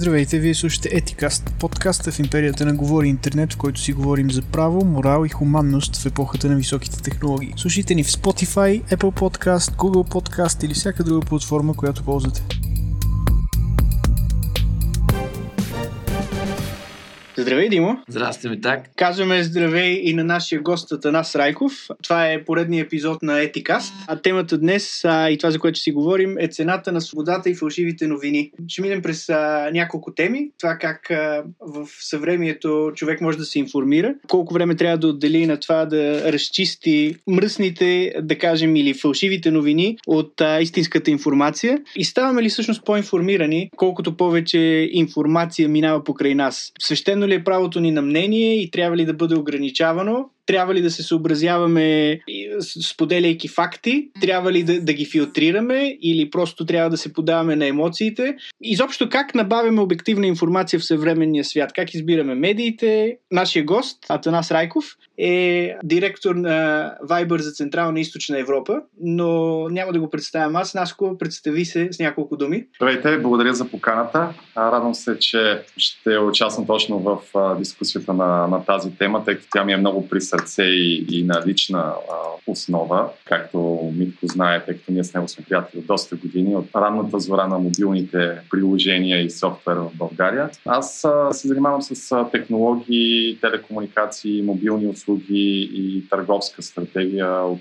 Здравейте, вие слушате Етикаст, подкаста в Империята на Говори Интернет, в който си говорим за право, морал и хуманност в епохата на високите технологии. Слушайте ни в Spotify, Apple Podcast, Google Podcast или всяка друга платформа, която ползвате. Здравей, Димо! Здрасти, Митак! Казваме здравей и на нашия гост Атанас Райков. Това е поредният епизод на Етикаст. А темата днес и това, за което си говорим, е цената на свободата и фалшивите новини. Ще минем през няколко теми. Това как в съвремието човек може да се информира. Колко време трябва да отдели на това да разчисти мръсните, да кажем, или фалшивите новини от истинската информация. И ставаме ли всъщност по-информирани, колкото повече информация минава покрай нас? Свещено ли е правото ни на мнение и трябва ли да бъде ограничавано? Трябва ли да се съобразяваме, споделяйки факти? Трябва ли да ги филтрираме или просто трябва да се подаваме на емоциите? Изобщо как набавяме обективна информация в съвременния свят? Как избираме медиите? Нашия гост, Атанас Райков, е директор на Viber за Централна и Източна Европа, но няма да го представям аз. Наско, представи се с няколко думи. Здравейте, благодаря за поканата. Радвам се, че ще участвам точно в дискусията на тази тема, тъй като тя ми е много присъща и на лична основа, както Митко знае, тъй като ние с него сме приятели от доста години, от ранната зора на мобилните приложения и софтуер в България. Аз се занимавам с технологии, телекомуникации, мобилни услуги и търговска стратегия от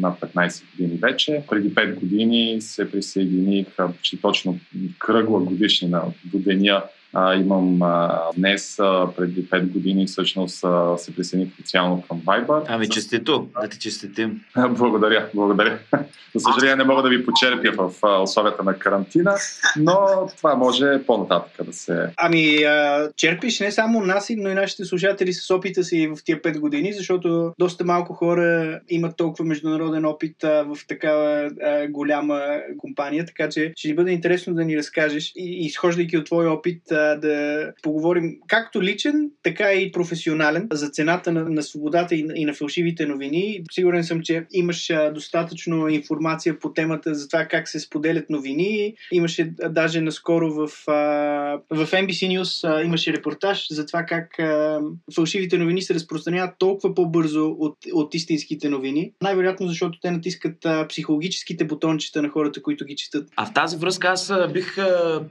над 15 години вече. Преди 5 години се присъединих почти точно кръгла годишнина до деня. Имам днес, преди 5 години, всъщност се присъединих официално към Viber. Ами честито, да ти честитим. Благодаря. За съжаление не мога да ви почерпя в условията на карантина, но това може по-нататък да се... Ами черпиш не само нас, но и нашите слушатели с опита си в тия 5 години, защото доста малко хора имат толкова международен опит в такава голяма компания, така че ще ни бъде интересно да ни разкажеш, и изхождайки от твой опит, да поговорим както личен, така и професионален за цената на свободата и на фалшивите новини. Сигурен съм, че имаш достатъчно информация по темата за това как се споделят новини. Имаше даже наскоро в NBC News имаше репортаж за това как фалшивите новини се разпространяват толкова по-бързо от истинските новини. Най-вероятно, защото те натискат психологическите бутончета на хората, които ги четат. А в тази връзка аз бих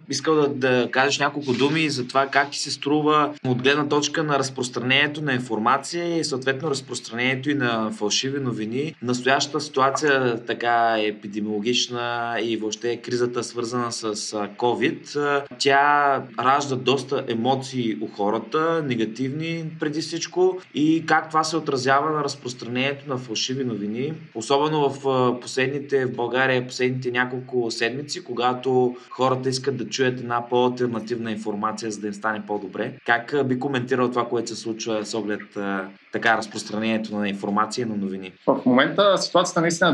искал да кажеш няколко думи за това как ти се струва от гледна точка на разпространението на информация и съответно разпространението и на фалшиви новини. Настоящата ситуация, така епидемиологична, и въобще кризата, свързана с COVID, тя ражда доста емоции у хората, негативни преди всичко, и как това се отразява на разпространението на фалшиви новини. Особено в България последните няколко седмици, когато хората искат да чуят една по-алтернативна информация, за да им стане по-добре. Как би коментирал това, което се случва с оглед така разпространението на информация и на новини? В момента ситуацията наистина е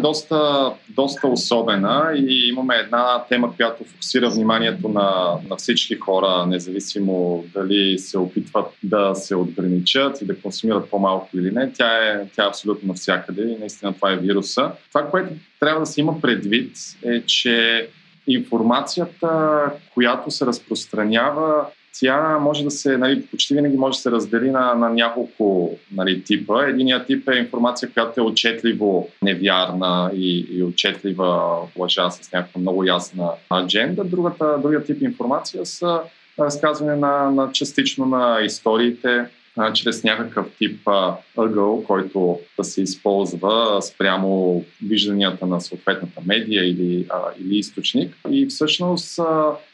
доста особена и имаме една тема, която фокусира вниманието на всички хора, независимо дали се опитват да се отграничат и да консумират по-малко или не. Тя е абсолютно навсякъде и наистина това е вируса. Това, което трябва да се има предвид, е, че информацията, която се разпространява, тя може да се, почти винаги може да се раздели на няколко типа. Единият тип е информация, която е отчетливо невярна и отчетлива лъжа с някаква много ясна адженда. Другият тип информация са разказване частично на историите, чрез някакъв тип ъгъл, който да се използва спрямо вижданията на съответната медия или източник. И всъщност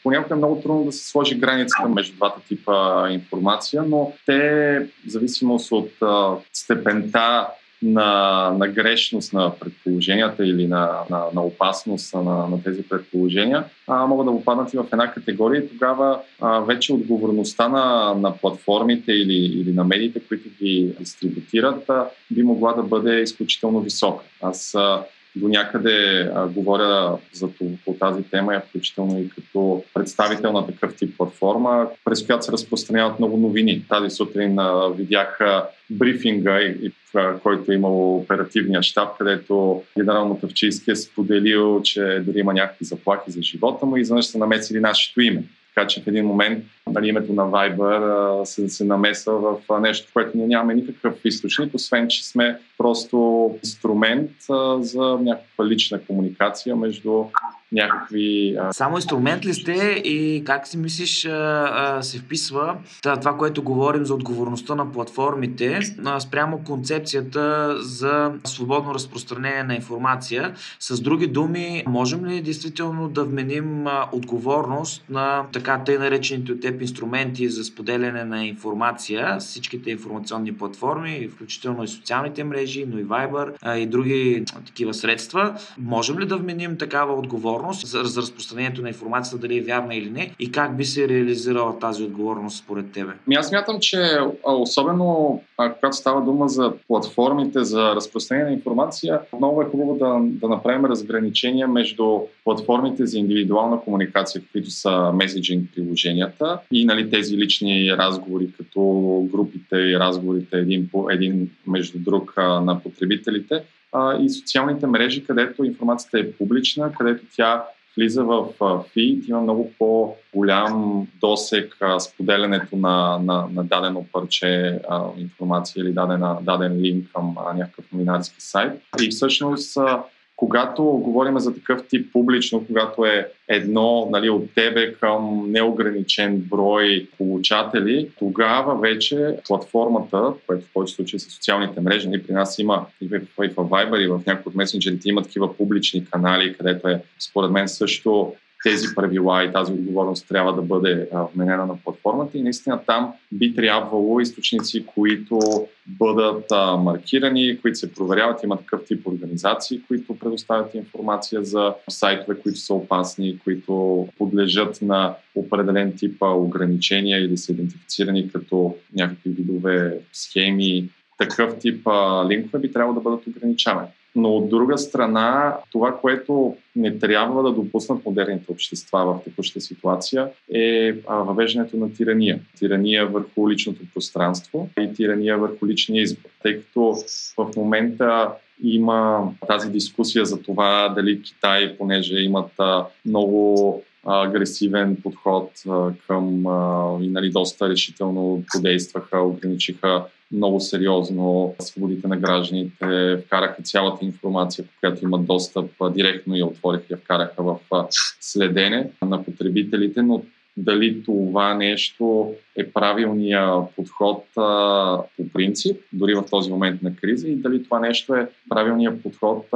понякога е много трудно да се сложи границата между двата типа информация, но те, в зависимост от степента на грешност на предположенията или на опасност на тези предположения, могат да попаднат и в една категория, и тогава вече отговорността на платформите или на медиите, които ги дистрибутират, би могла да бъде изключително висока. Аз до някъде говоря по тази тема, включително и като представител на такъв тип платформа, през която се разпространяват много новини. Тази сутрин видях брифинга, който е имал оперативния щаб, където генерален Тъвчийски е споделил, че дори има някакви заплахи за живота му и изведнъж са намесили нашето име. Така че в един момент името на Viber се намесва в нещо, в което ние нямаме никакъв източник, освен че сме просто инструмент за някаква лична комуникация между някакви... Само инструмент ли сте и как си мислиш се вписва това, което говорим за отговорността на платформите спрямо концепцията за свободно разпространение на информация? С други думи, можем ли действително да вменим отговорност на така тъй наречените от теб инструменти за споделяне на информация, всичките информационни платформи, включително и социалните мрежи, но и Viber и други такива средства? Можем ли да вменим такава отговорност за разпространението на информацията, дали е вярна или не, и как би се реализирала тази отговорност според тебе? Аз смятам, че особено когато става дума за платформите за разпространение на информация, много е хубаво да направим разграничения между платформите за индивидуална комуникация, които са меседжинг приложенията, и тези лични разговори, като групите и разговорите един по един между друг на потребителите, и социалните мрежи, където информацията е публична, където тя влиза в фид, има много по-голям досек споделянето на дадено парче информация или даден линк към някакъв новинарски сайт. И всъщност, когато говорим за такъв тип публично, когато е едно от тебе към неограничен брой получатели, тогава вече платформата, което в повече случаи са социалните мрежи, при нас има и в Viber, и в някои от месенджерите има такива публични канали, където според мен също тези правила и тази отговорност трябва да бъде вменена на платформата, и наистина там би трябвало източници, които бъдат маркирани, които се проверяват. Има такъв тип организации, които предоставят информация за сайтове, които са опасни, които подлежат на определен тип ограничения или са идентифицирани като някакви видове схеми. Такъв тип линкове би трябвало да бъдат ограничавани. Но от друга страна, това, което не трябва да допуснат модерните общества в текущата ситуация, е въвеждането на тирания. Тирания върху личното пространство и тирания върху личния избор. Тъй като в момента има тази дискусия за това дали Китай, понеже имат много агресивен подход към и доста решително подействаха, ограничиха много сериозно свободите на гражданите, вкараха цялата информация, по която имат достъп, директно я отвориха и вкараха в следене на потребителите, но дали това нещо е правилният подход по принцип, дори в този момент на криза, и дали това нещо е правилният подход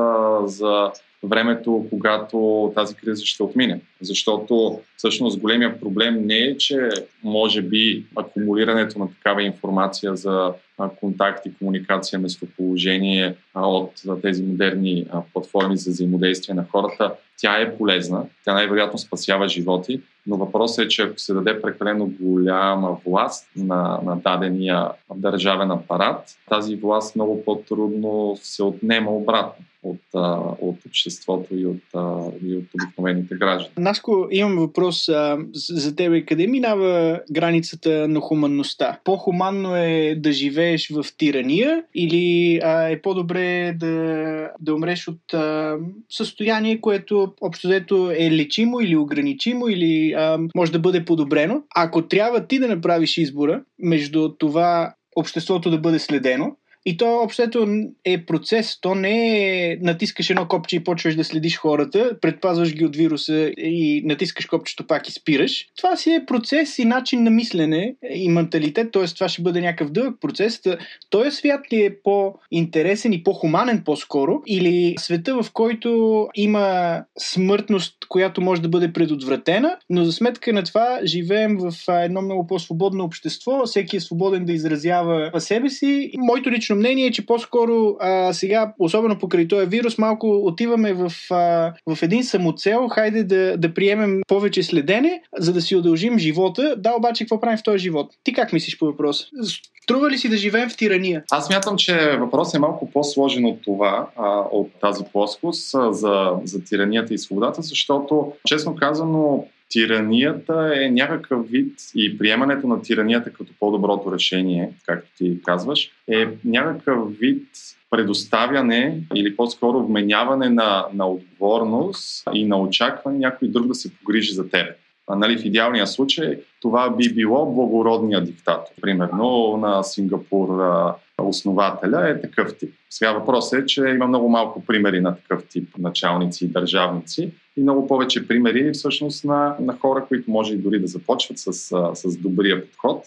за времето, когато тази криза ще отмине. Защото всъщност големия проблем не е, че може би акумулирането на такава информация за контакти, комуникация, местоположение от тези модерни платформи за взаимодействие на хората, тя е полезна, тя най-вероятно спасява животи, но въпросът е, че ако се даде прекалено голяма власт на дадения държавен апарат, тази власт много по-трудно се отнема обратно от обществото и от обикновените граждани. Наско, имам въпрос за тебе. Къде минава границата на хуманността? По-хуманно е да живееш в тирания или е по-добре да умреш от състояние, което общо взето е лечимо или ограничимо, или може да бъде подобрено? Ако трябва ти да направиш избора между това обществото да бъде следено, и то общото е процес, то не е натискаш едно копче и почваш да следиш хората, предпазваш ги от вируса и натискаш копчето пак и спираш. Това си е процес и начин на мислене и менталитет, т.е. това ще бъде някакъв дълъг процес. Той свят ли е по-интересен и по-хуманен по-скоро, или света, в който има смъртност, която може да бъде предотвратена, но за сметка на това живеем в едно много по-свободно общество, всеки е свободен да изразява себе си. Моето лично мнение е, че по-скоро сега, особено покрай този вирус, малко отиваме в един самоцел, хайде да приемем повече следене, за да си удължим живота. Да, обаче какво правим в този живот? Ти как мислиш по въпроса? Струва ли си да живеем в тирания? Аз смятам, че въпросът е малко по-сложен от това, от тази плоскост за тиранията и свободата, защото, честно казано, тиранията е някакъв вид, и приемането на тиранията като по-доброто решение, както ти казваш, е някакъв вид предоставяне или по-скоро вменяване на отговорност и на очакване някой друг да се погрижи за теб. Нали, в идеалния случай това би било благородния диктатор. Примерно на Сингапур основателя е такъв тип. Сега въпросът е, че има много малко примери на такъв тип началници и държавници и много повече примери всъщност на хора, които може и дори да започват с добрия подход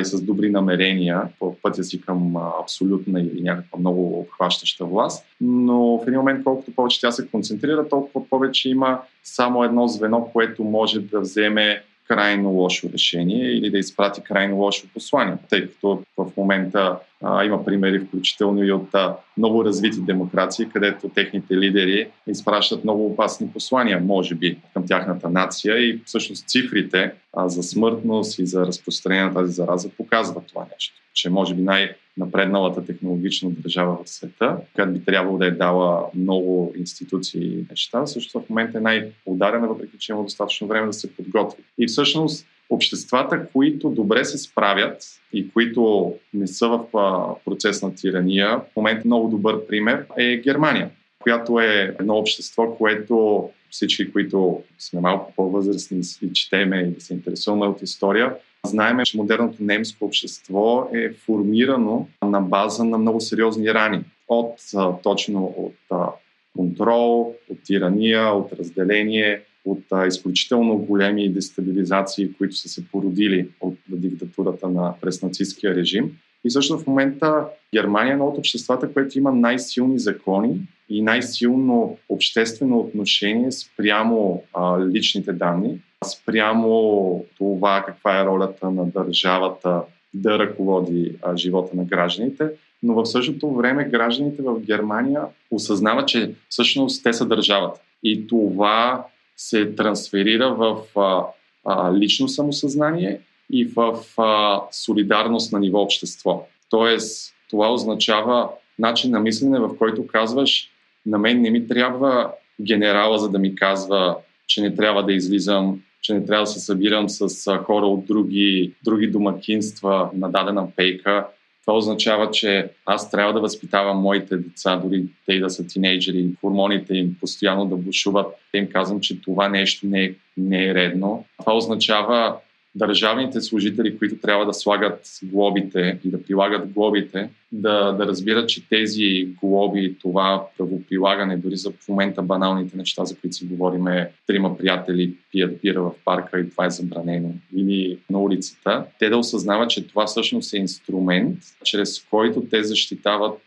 и с добри намерения по пътя си към абсолютна или някаква много обхващаща власт. Но в един момент, колкото повече тя се концентрира, толкова повече има само едно звено, което може да вземе крайно лошо решение или да изпрати крайно лошо послание, тъй като в момента има примери, включително и от много развити демокрации, където техните лидери изпращат много опасни послания, може би, към тяхната нация и всъщност цифрите за смъртност и за разпространение на тази зараза показват това нещо, че може би най-напредналата технологична държава в света, която би трябвало да е дала много институции и неща, също в момента е най-ударена, въпреки че има достатъчно време да се подготви. И всъщност обществата, които добре се справят и които не са в процес на тирания, в момента много добър пример е Германия, която е едно общество, което всички, които сме малко по-възрастни и четеме и да се интересуваме от история, знаем, че модерното немско общество е формирано на база на много сериозни рани. Точно от контрол, от тирания, от разделение, от изключително големи дестабилизации, които са се породили от диктатурата през нацистския режим. И също в момента Германия е едно от обществата, което има най-силни закони и най-силно обществено отношение спрямо личните данни, спрямо това каква е ролята на държавата да ръководи живота на гражданите. Но в същото време гражданите в Германия осъзнават, че всъщност те са държавата. И това се трансферира в лично самосъзнание и в солидарност на ниво общество. Тоест, това означава начин на мислене, в който казваш: на мен не ми трябва генерала, за да ми казва, че не трябва да излизам, че не трябва да се събирам с хора от други домакинства на дадена пейка. Това означава, че аз трябва да възпитавам моите деца, дори те да са тинейджери, хормоните им постоянно да бушуват. Те им казвам, че това нещо не е редно. Това означава държавните служители, които трябва да слагат глобите и да прилагат глобите, да разбират, че тези глоби, това правоприлагане, дори за в момента баналните неща, за които си говорим, трима приятели пият бира в парка и това е забранено, или на улицата, те да осъзнават, че това всъщност е инструмент, чрез който те защитават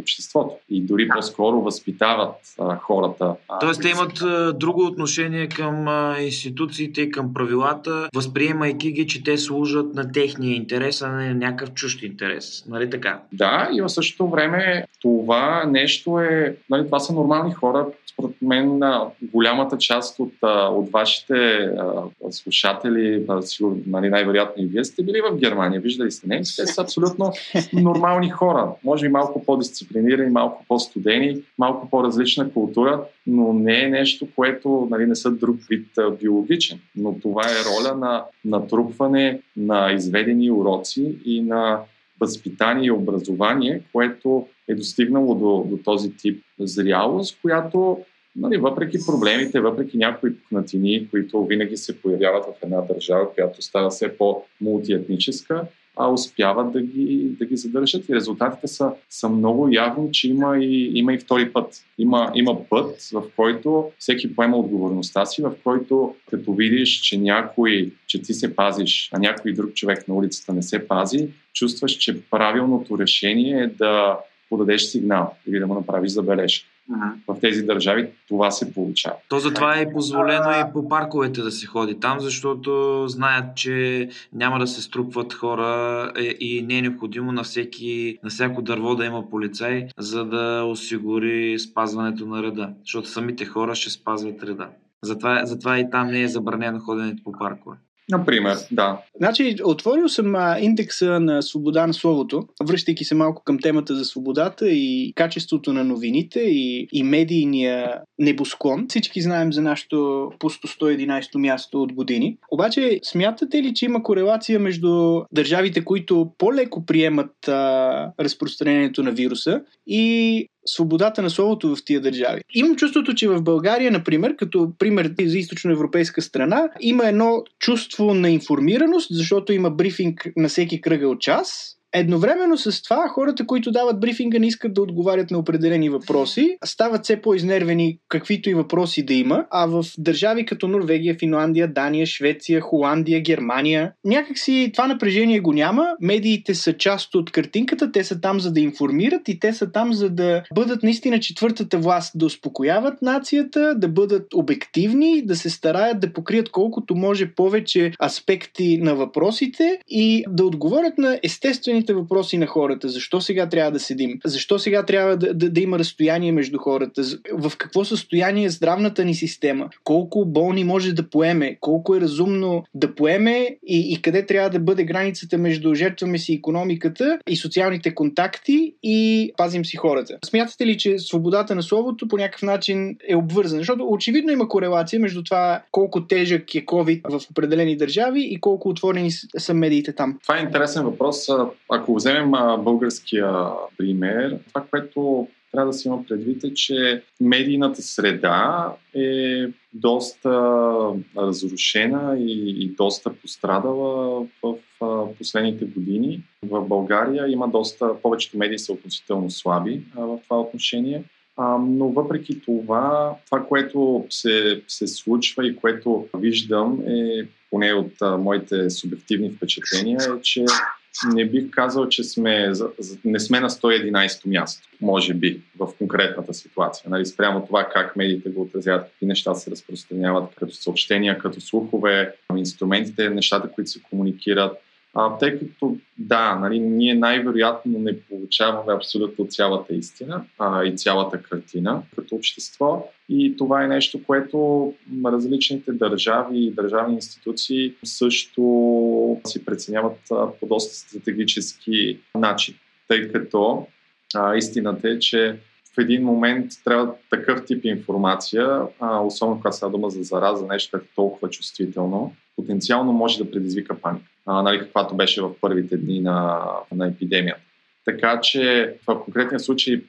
обществото и дори по-скоро възпитават хората. Тоест те имат друго отношение към институциите и към правилата, възприемайки ги, че те служат на техния интерес, а не на някакъв чужд интерес. Нали така? Да, и в същото време това нещо е... Нали, това са нормални хора. Според мен голямата част от вашите слушатели, сигурно, нали, най-вероятно и вие сте били в Германия, виждали сте немци, те са абсолютно нормални хора. Може би малко по-дисциплинирани, малко по-студени, малко по-различна култура, но не е нещо, което, нали, не са друг вид биологичен. Но това е роля на натрупване на изведени уроци и на възпитание и образование, което е достигнало до този тип зрялост, която, нали, въпреки проблемите, въпреки някои пукнатини, които винаги се появяват в една държава, която става все по-мултиетническа, успяват да ги задържат. И резултатите са много явни, че има и втори път. Има път, в който всеки поема отговорността си, в който като видиш, че ти се пазиш, а някой друг човек на улицата не се пази, чувстваш, че правилното решение е да подадеш сигнал или да му направиш забележка. В тези държави това се получава. То затова е позволено и по парковете да се ходи там, защото знаят, че няма да се струпват хора и не е необходимо на всяко дърво да има полицай, за да осигури спазването на реда, защото самите хора ще спазват реда. Затова и там не е забранено ходенето по паркове. Например, да. Значи, отворил съм индекса на свобода на словото, връщайки се малко към темата за свободата и качеството на новините и медийния небосклон. Всички знаем за нашето пусто 111-то място от години. Обаче, смятате ли, че има корелация между държавите, които по-леко приемат разпространението на вируса и свободата на словото в тия държави. Имам чувството, че в България, например, като пример за източноевропейска страна, има едно чувство на информираност, защото има брифинг на всеки кръгъл час. Едновременно с това, хората, които дават брифинга, не искат да отговарят на определени въпроси, стават все по-изнервени, каквито и въпроси да има, а в държави като Норвегия, Финландия, Дания, Швеция, Холандия, Германия, някакси това напрежение го няма, медиите са част от картинката, те са там за да информират и те са там за да бъдат наистина четвъртата власт, да успокояват нацията, да бъдат обективни, да се стараят да покрият колкото може повече аспекти на въпросите и да отговорят на естествените въпроси на хората. Защо сега трябва да седим? Защо сега трябва да има разстояние между хората? В какво състояние е здравната ни система? Колко болни може да поеме? Колко е разумно да поеме? И къде трябва да бъде границата между жертваме си икономиката и социалните контакти и пазим си хората? Смятате ли, че свободата на словото по някакъв начин е обвързана? Защото очевидно има корелация между това колко тежък е COVID в определени държави и колко отворени са медиите там. Това е интересен въпрос. Ако вземем българския пример, това, което трябва да се има предвид е, че медийната среда е доста разрушена и доста пострадала в последните години. В България има повечето медии са относително слаби в това отношение, но въпреки това, което се случва и което виждам е, поне от моите субективни впечатления, е, че не бих казал, че не сме на 111-то място, може би, в конкретната ситуация. Нали, спрямо това как медиите го отразяват, какви неща се разпространяват като съобщения, като слухове, инструментите, нещата, които се комуникират. Тъй като, нали, ние най-вероятно не получаваме абсолютно цялата истина и цялата картина като общество. И това е нещо, което различните държави и държавни институции също си преценяват по доста стратегически начин. Тъй като истината е, че в един момент трябва такъв тип информация, особено когато става дума за зараза, нещо като толкова чувствително, потенциално може да предизвика паника, нали, каквато беше в първите дни на епидемията. Така че в конкретния случай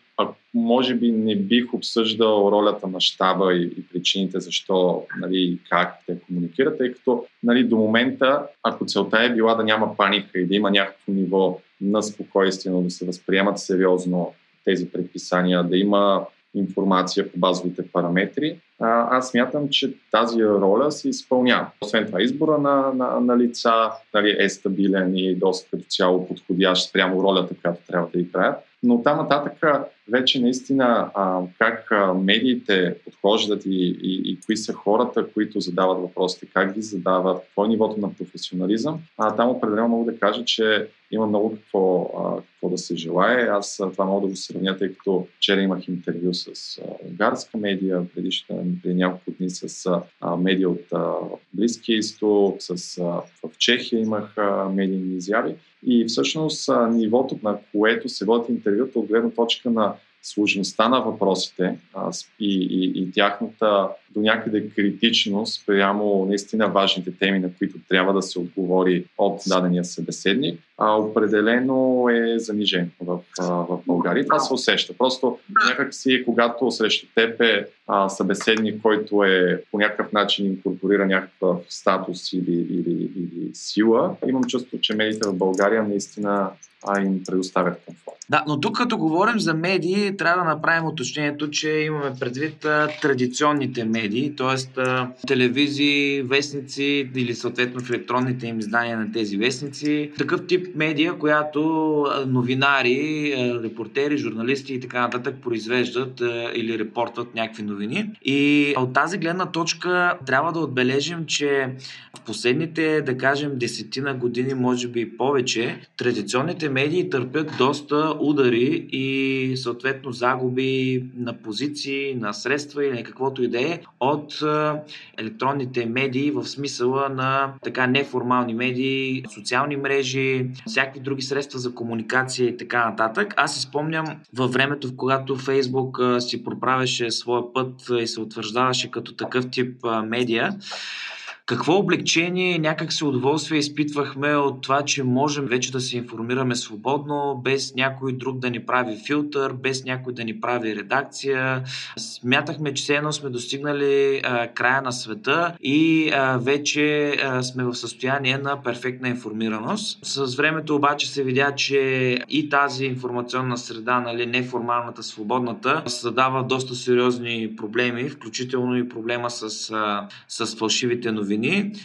може би не бих обсъждал ролята на щаба и причините защо, нали, как те комуникират, тъй като, нали, до момента, ако целта е била да няма паника и да има някакво ниво на спокойствие, но да се възприемат сериозно тези предписания, да има информация по базовите параметри, аз смятам, че тази роля се изпълнява. Освен това, избора на лица, нали, е стабилен и доста като цяло подходящ спрямо ролята, която трябва да играят. Но там нататък вече наистина как медиите подхождат и кои са хората, които задават въпросите, как ги задават, какво е нивото на професионализъм. Там определено мога да кажа, че има много какво да се желае. Аз това мога да го сравня, тъй като вчера имах интервю с унгарска медия, преди няколко дни с медия от Близкия изток, в Чехия имах медийни изяви. И всъщност нивото, на което се водят интервюта от гледна точка на сложността на въпросите и тяхната до някъде критичност прямо наистина важните теми, на които трябва да се отговори от дадения събеседник, определено е занижен в България. Това се усеща. Просто някакси, когато срещу теб е събеседник, който е по някакъв начин инкорпорира някакъв статус или сила, имам чувство, че медиите в България наистина им предоставят комфорт. Да, но тук като говорим за медии, трябва да направим уточнението, че имаме предвид традиционните медии, т.е. телевизии, вестници или съответно в електронните им издания на тези вестници. Такъв тип медия, която новинари, репортери, журналисти и така нататък произвеждат или репортват някакви новини. И от тази гледна точка трябва да отбележим, че в последните, да кажем, 10 години, може би и повече, традиционните медии търпят доста удари и съответно загуби на позиции, на средства или на каквото и да е от електронните медии в смисъла на така неформални медии, социални мрежи, всякакви други средства за комуникация и така нататък. Аз си спомням във времето, в когато Facebook си проправеше своя път и се утвърждаваше като такъв тип медия, Какво облекчение и някак се удоволствие изпитвахме от това, че можем вече да се информираме свободно, без някой друг да ни прави филтър, без някой да ни прави редакция. Смятахме, че все едно сме достигнали края на света и вече сме в състояние на перфектна информираност. С времето обаче се видя, че и тази информационна среда, нали, неформалната, свободната, създава доста сериозни проблеми, включително и проблема с фалшивите новини.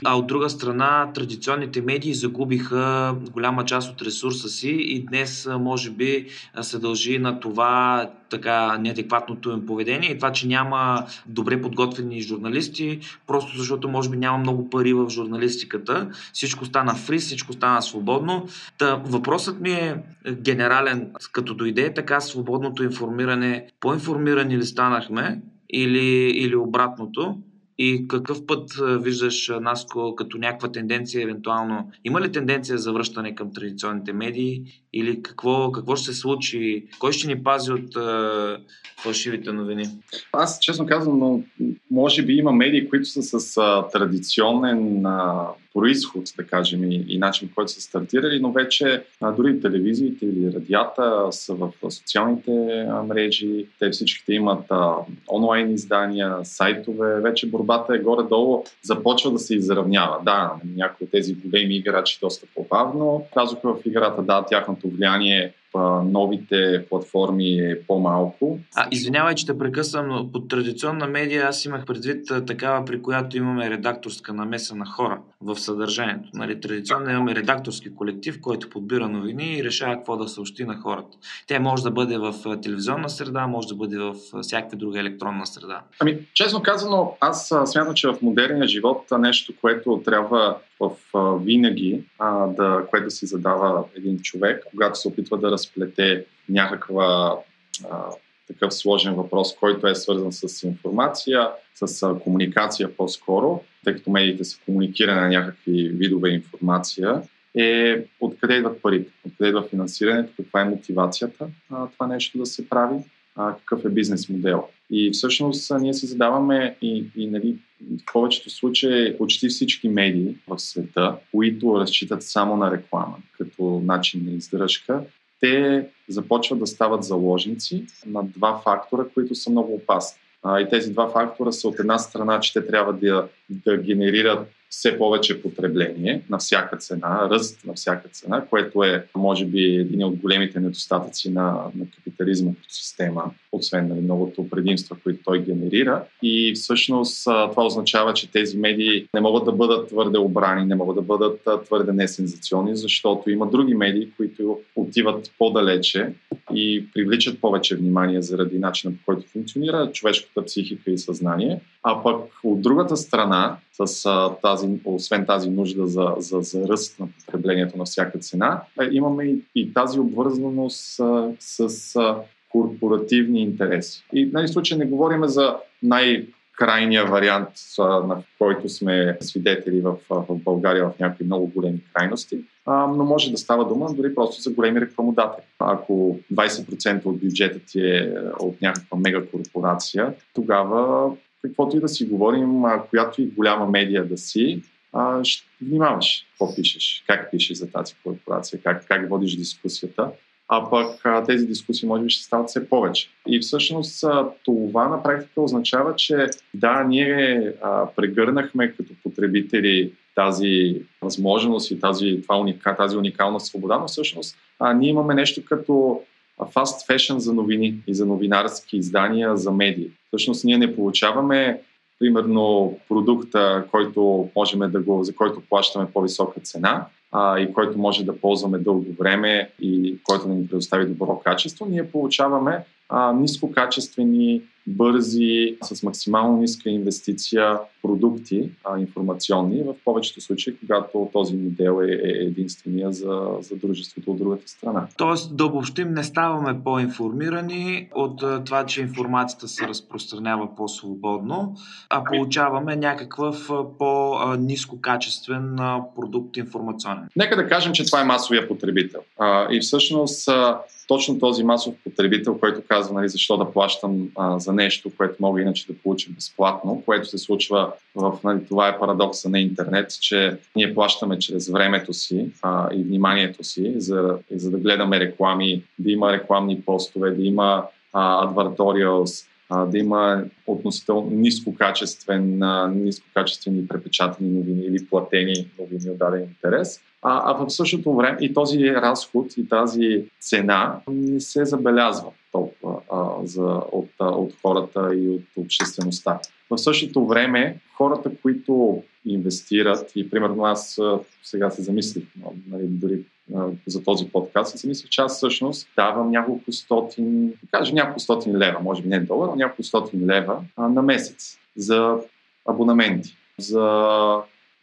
А от друга страна, традиционните медии загубиха голяма част от ресурса си и днес може би се дължи на това така неадекватното им поведение и това, че няма добре подготвени журналисти, просто защото може би няма много пари в журналистиката. Всичко стана фри, всичко стана свободно. Та, въпросът ми е генерален. Като дойде така свободното информиране, по-информирани ли станахме или обратното? И какъв път виждаш, Наско, като някаква тенденция евентуално? Има ли тенденция за връщане към традиционните медии? Или какво ще се случи? Кой ще ни пази от фалшивите новини? Аз, честно казвам, но може би има медии, които са с традиционен произход, да кажем, и начин, в който са стартирали, но вече дори телевизиите или радията са в социалните мрежи. Те всичките имат онлайн издания, сайтове. Вече борбата е горе-долу, започва да се изравнява. Да, някои от тези големи играчи доста по-бавно. Казаха в играта, да, тяхното влияние новите платформи е по-малко. Извинявай, че те прекъсвам, но под традиционна медия аз имах предвид такава, при която имаме редакторска намеса на хора в съдържанието. Нали, традиционно имаме редакторски колектив, който подбира новини и решава какво да съобщи на хората. Тя може да бъде в телевизионна среда, може да бъде в всякаква друга електронна среда. Ами, честно казано, аз смятам, че в модерния живот нещо, което трябва винаги, което си задава един човек, когато се опитва да разплете някаква такъв сложен въпрос, който е свързан с информация, с комуникация по-скоро, тъй като медиите са комуникирани на някакви видове информация, е откъде идват парите, откъде идва финансирането, каква е мотивацията това нещо да се прави, какъв е бизнес модел. И всъщност ние си задаваме нали, в повечето случаи почти всички медии в света, които разчитат само на реклама като начин на издръжка, те започват да стават заложници на два фактора, които са много опасни. И тези два фактора са от една страна, че те трябва да генерират все повече потребление на всяка цена, ръст на всяка цена, което е, може би, един от големите недостатъци на капитализма като система, освен на многото предимства, които той генерира. И всъщност това означава, че тези медии не могат да бъдат твърде обрани, не могат да бъдат твърде несензационни, защото има други медии, които отиват по-далече и привличат повече внимание заради начина, по който функционира човешката психика и съзнание. А пък от другата страна, освен тази нужда за ръст на потреблението на всяка цена, имаме и тази обвързаност с корпоративни интереси. И в този случай не говорим за най-крайния вариант, на който сме свидетели в България в някакви много големи крайности, но може да става дума дори просто за големи рекламодатели. Ако 20% от бюджета ти е от някаква мегакорпорация, тогава каквото и да си говорим, която и голяма медия да си, ще внимаваш какво пишеш, как пишеш за тази корпорация, как водиш дискусията. А пък тези дискусии може би ще стават все повече. И всъщност това на практика означава, че да, ние прегърнахме като потребители тази възможност и тази уникална свобода, но всъщност ние имаме нещо като фаст фешън за новини и за новинарски издания, за медии. Всъщност ние не получаваме, примерно, продукта, който можем за който плащаме по-висока цена и който може да ползваме дълго време и който да ни предостави добро качество. Ние получаваме нискокачествени, бързи, с максимално ниска инвестиция продукти, информационни, в повечето случаи, когато този модел е единствения за дружеството от другата страна. Тоест, да обобщим, не ставаме по-информирани от това, че информацията се разпространява по-свободно, а получаваме някакъв по-нискокачествен продукт информационен. Нека да кажем, че това е масовия потребител. И всъщност точно този масов потребител, който казва казва, нали, защо да плащам за нещо, което мога иначе да получа безплатно, което се случва в, нали, това е парадокса на интернет, че ние плащаме чрез времето си и вниманието си, за да гледаме реклами, да има рекламни постове, да има advertorials, да има относително нискокачествени препечатани новини или платени новини от даден интерес. А в същото време и този разход, и тази цена не се забелязва толкова от хората и от обществеността. В същото време хората, които инвестират, и примерно аз сега се замислих, нали, дори за този подкаст и си мислих, че аз всъщност давам няколко стотин лева, може би не долар, но няколко стотин лева на месец за абонаменти, за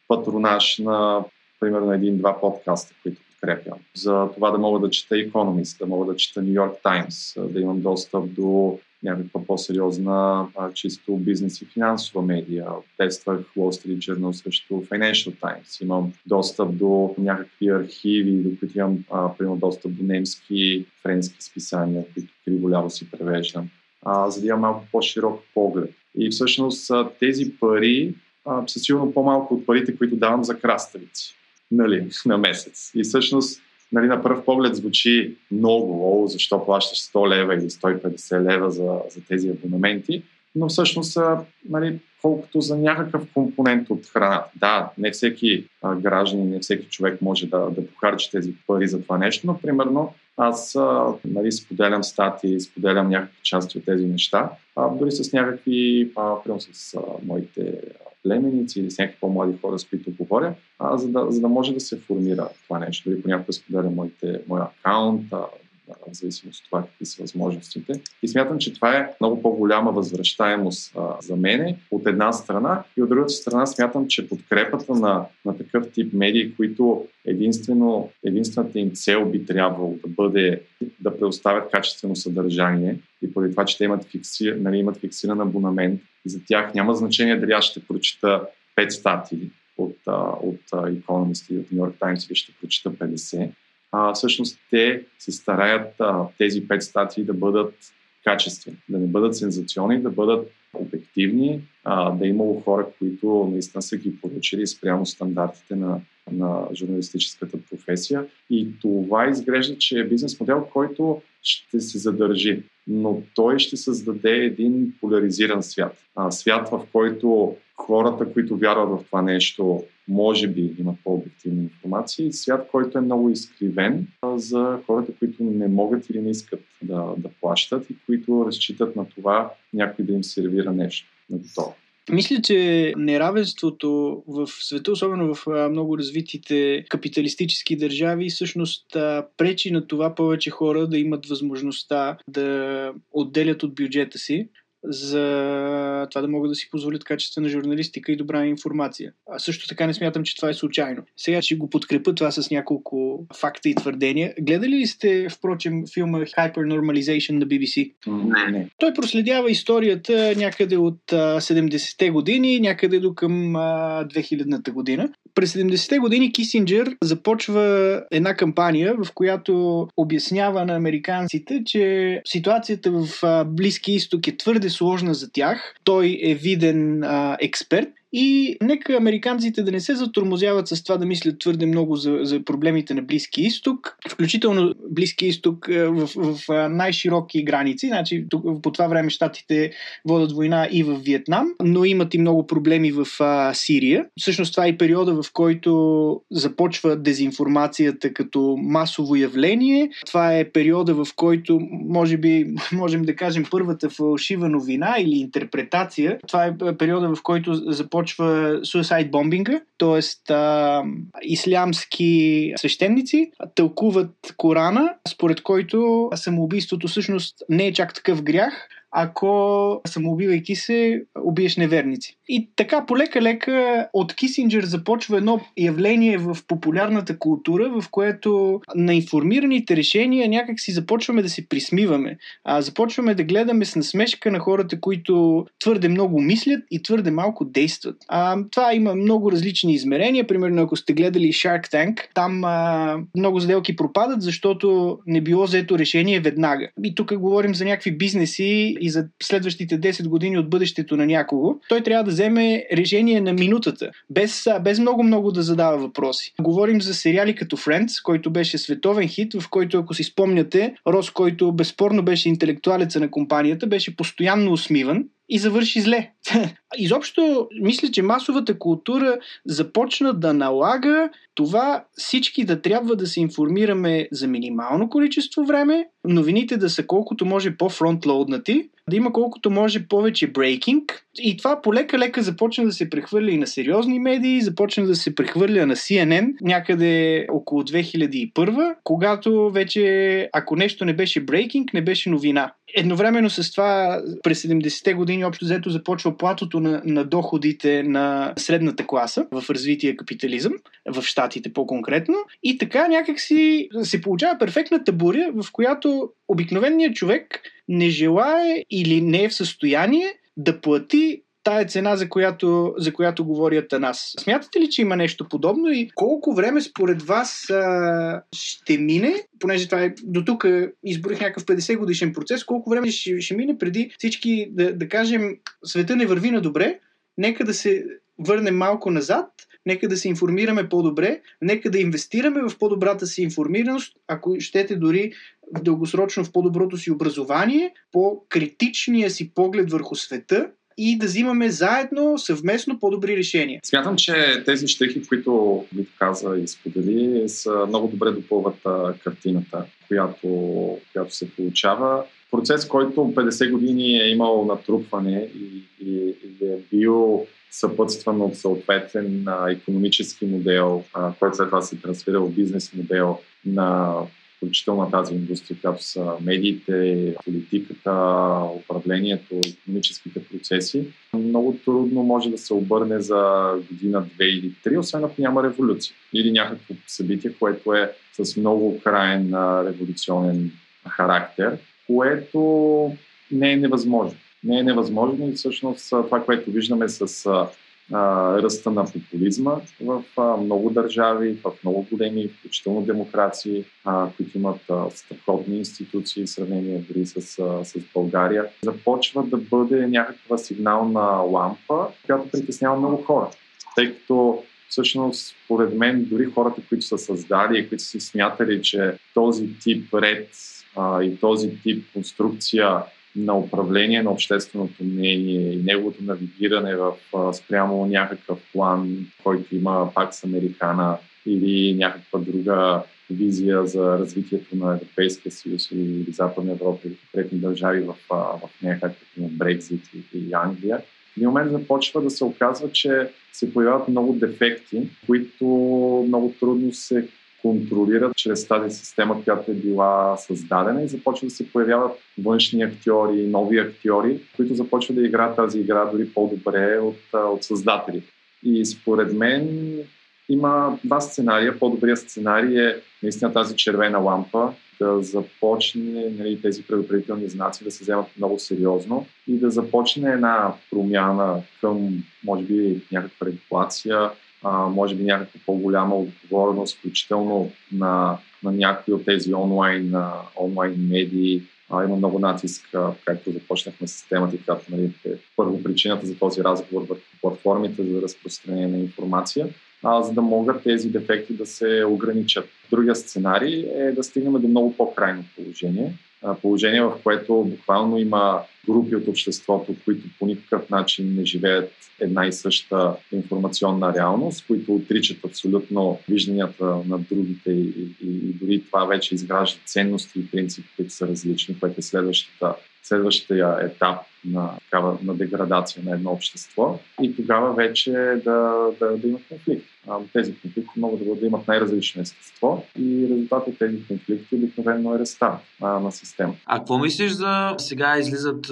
патронаж на примерно 1-2 подкаста, които подкрепям. За това да мога да чета Economist, да мога да чета New York Times, да имам достъп до някаква по-сериозна чисто бизнес и финансова медия. Тествах Wall Street Journal срещу Financial Times. Имам достъп до някакви архиви, до които имам достъп до немски, френски списания, които криволяво си превеждам, за да имам малко по-широк поглед. И всъщност тези пари са сигурно по-малко от парите, които давам за краставици, нали, на месец. И всъщност, нали, на пръв поглед звучи много, защо плащаш 100 лева или 150 лева за тези абонаменти, но всъщност са, нали, колкото за някакъв компонент от храната. Да, не всеки гражданин, не всеки човек може да похарчи тези пари за това нещо, но примерно аз, нали, споделям статии, споделям някакви части от тези неща, дори с някакви, примерно с моите племеници или с някакви по-млади хора, с които говоря, за да може да се формира това нещо. Дори понякога споделям моя акаунт, в зависимост от това какви са възможностите. И смятам, че това е много по-голяма възвръщаемост за мене от една страна, и от другата страна смятам, че подкрепата на такъв тип медии, които единствената им цел би трябвало да бъде да предоставят качествено съдържание, и поради това, че те имат имат фиксиран абонамент, и за тях няма значение дали аз ще прочита 5 статии от Economist и от New York Times, или ще прочита 50. Всъщност те се стараят тези 5 статии да бъдат качествени, да не бъдат сензационни, да бъдат обективни, да имало хора, които наистина са ги поручили спрямо стандартите на журналистическата професия. И това изглежда, че е бизнес модел, който ще се задържи, но той ще създаде един поляризиран свят. Свят, в който хората, които вярват в това нещо, може би имат по-обективна информация, и свят, който е много изкривен за хората, които не могат или не искат да плащат и които разчитат на това някой да им сервира нещо на готово. Мисля, че неравенството в света, особено в много развитите капиталистически държави, всъщност пречи на това повече хора да имат възможността да отделят от бюджета си за това да могат да си позволят качествена журналистика и добра информация. А също така не смятам, че това е случайно. Сега ще го подкрепя това с няколко факта и твърдения. Гледали ли сте, впрочем, филма Hyper Normalization на BBC? Не. Той проследява историята някъде от 70-те години, някъде до към 2000-та година. През 70-те години Кисинджер започва една кампания, в която обяснява на американците, че ситуацията в Близкия изток е твърде сложна за тях. Той е виден експерт. И нека американците да не се затормозяват с това да мислят твърде много за проблемите на Близкия изток, включително Близкия изток в най-широки граници. Значи, по това време щатите водят война и в Виетнам, но имат и много проблеми в Сирия. Всъщност това е периода, в който започва дезинформацията като масово явление. Това е периода, в който може би можем да кажем първата фалшива новина или интерпретация. Това е периода, в който започва suicide бомбинга, т.е. ислямски свещеници тълкуват Корана, според който самоубийството всъщност не е чак такъв грях, ако самоубивайки се, убиеш неверници. И така полека-лека от Кисинджер започва едно явление в популярната култура, в което на информираните решения някак си започваме да се присмиваме. Започваме да гледаме с насмешка на хората, които твърде много мислят и твърде малко действат. Това има много различни измерения. Примерно, ако сте гледали Shark Tank, там много сделки пропадат, защото не било взето решение веднага. И тук говорим за някакви бизнеси и за следващите 10 години от бъдещето на някого. Той трябва да вземе решение на минутата, без много да задава въпроси. Говорим за сериали като Friends, който беше световен хит, в който, ако си спомняте, Рос, който безспорно беше интелектуалеца на компанията, беше постоянно усмиван и завърши зле. Изобщо, мисля, че масовата култура започна да налага това всички да трябва да се информираме за минимално количество време, новините да са колкото може по-фронтлоуднати, да има колкото може повече брейкинг. И това полека-лека започна да се прехвърля и на сериозни медии, започна да се прехвърля на CNN някъде около 2001, когато вече, ако нещо не беше брейкинг, не беше новина. Едновременно с това, през 70-те години общо взето започва платото на доходите на средната класа в развития капитализъм, в щатите по-конкретно. И така някак си се получава перфектната буря, в която обикновеният човек не желае или не е в състояние да плати тая цена, за която говори Атанас. Смятате ли, че има нещо подобно и колко време според вас ще мине, понеже това е до тук изборих някакъв 50 годишен процес, колко време ще мине преди всички да кажем, света не върви на добре, нека да се върнем малко назад, нека да се информираме по-добре, нека да инвестираме в по-добрата си информираност, ако щете дори дългосрочно в по-доброто си образование, по-критичния си поглед върху света, и да взимаме заедно, съвместно по-добри решения. Смятам, че тези щехи, които ви каза и сподели, са много добре допълват картината, която се получава. Процес, който 50 години е имал натрупване и е бил съпътстван от съответен икономически модел, който след това се трансферира в бизнес модел на включително тази индустрия, която са медиите, политиката, управлението, икономическите процеси. Много трудно може да се обърне за година, две или три, освен ако няма революция или някакво събитие, което е с много краен революционен характер, което не е невъзможно. Не е невъзможно и всъщност това, което виждаме с ръста на популизма в много държави, в много големи, включително демокрации, които имат страхотни институции в сравнение дори с България, започва да бъде някаква сигнална лампа, която притеснява много хора. Тъй като всъщност, според мен, дори хората, които са създали и които са си смятали, че този тип ред и този тип конструкция на управление на общественото мнение и неговото навигиране спрямо някакъв план, който има Пакс Американа или някаква друга визия за развитието на Европейския съюз или Западна Европа или конкретни държави в нея, както на Брекзит и Англия. В един момент започва да се оказва, че се появяват много дефекти, които много трудно се контролират чрез тази система, която е била създадена и започва да се появяват външни актьори, нови актьори, които започват да играят тази игра дори по-добре от създателите. И според мен има два сценария. По-добрият сценарий е наистина тази червена лампа да започне, тези предупредителни знаци да се вземат много сериозно и да започне една промяна към, може би, някаква регулация, може би някаква по-голяма отговорност, включително на някои от тези онлайн медии. Има много натиск, както започнахме с темата, която е първо причината за този разговор върху платформите за разпространение на информация, за да могат тези дефекти да се ограничат. Другия сценарий е да стигнем до много по-крайно положение. Положение, в което буквално има групи от обществото, които по никакъв начин не живеят една и съща информационна реалност, които отричат абсолютно вижданията на другите и дори това вече изгражда ценности и принципи, които са различни, което е следващия етап на деградация на едно общество и тогава вече да има конфликт. тези конфликти могат да имат най-различно естество и резултат от тези конфликти обикновено е рестарт на система. А какво мислиш за сега излизат,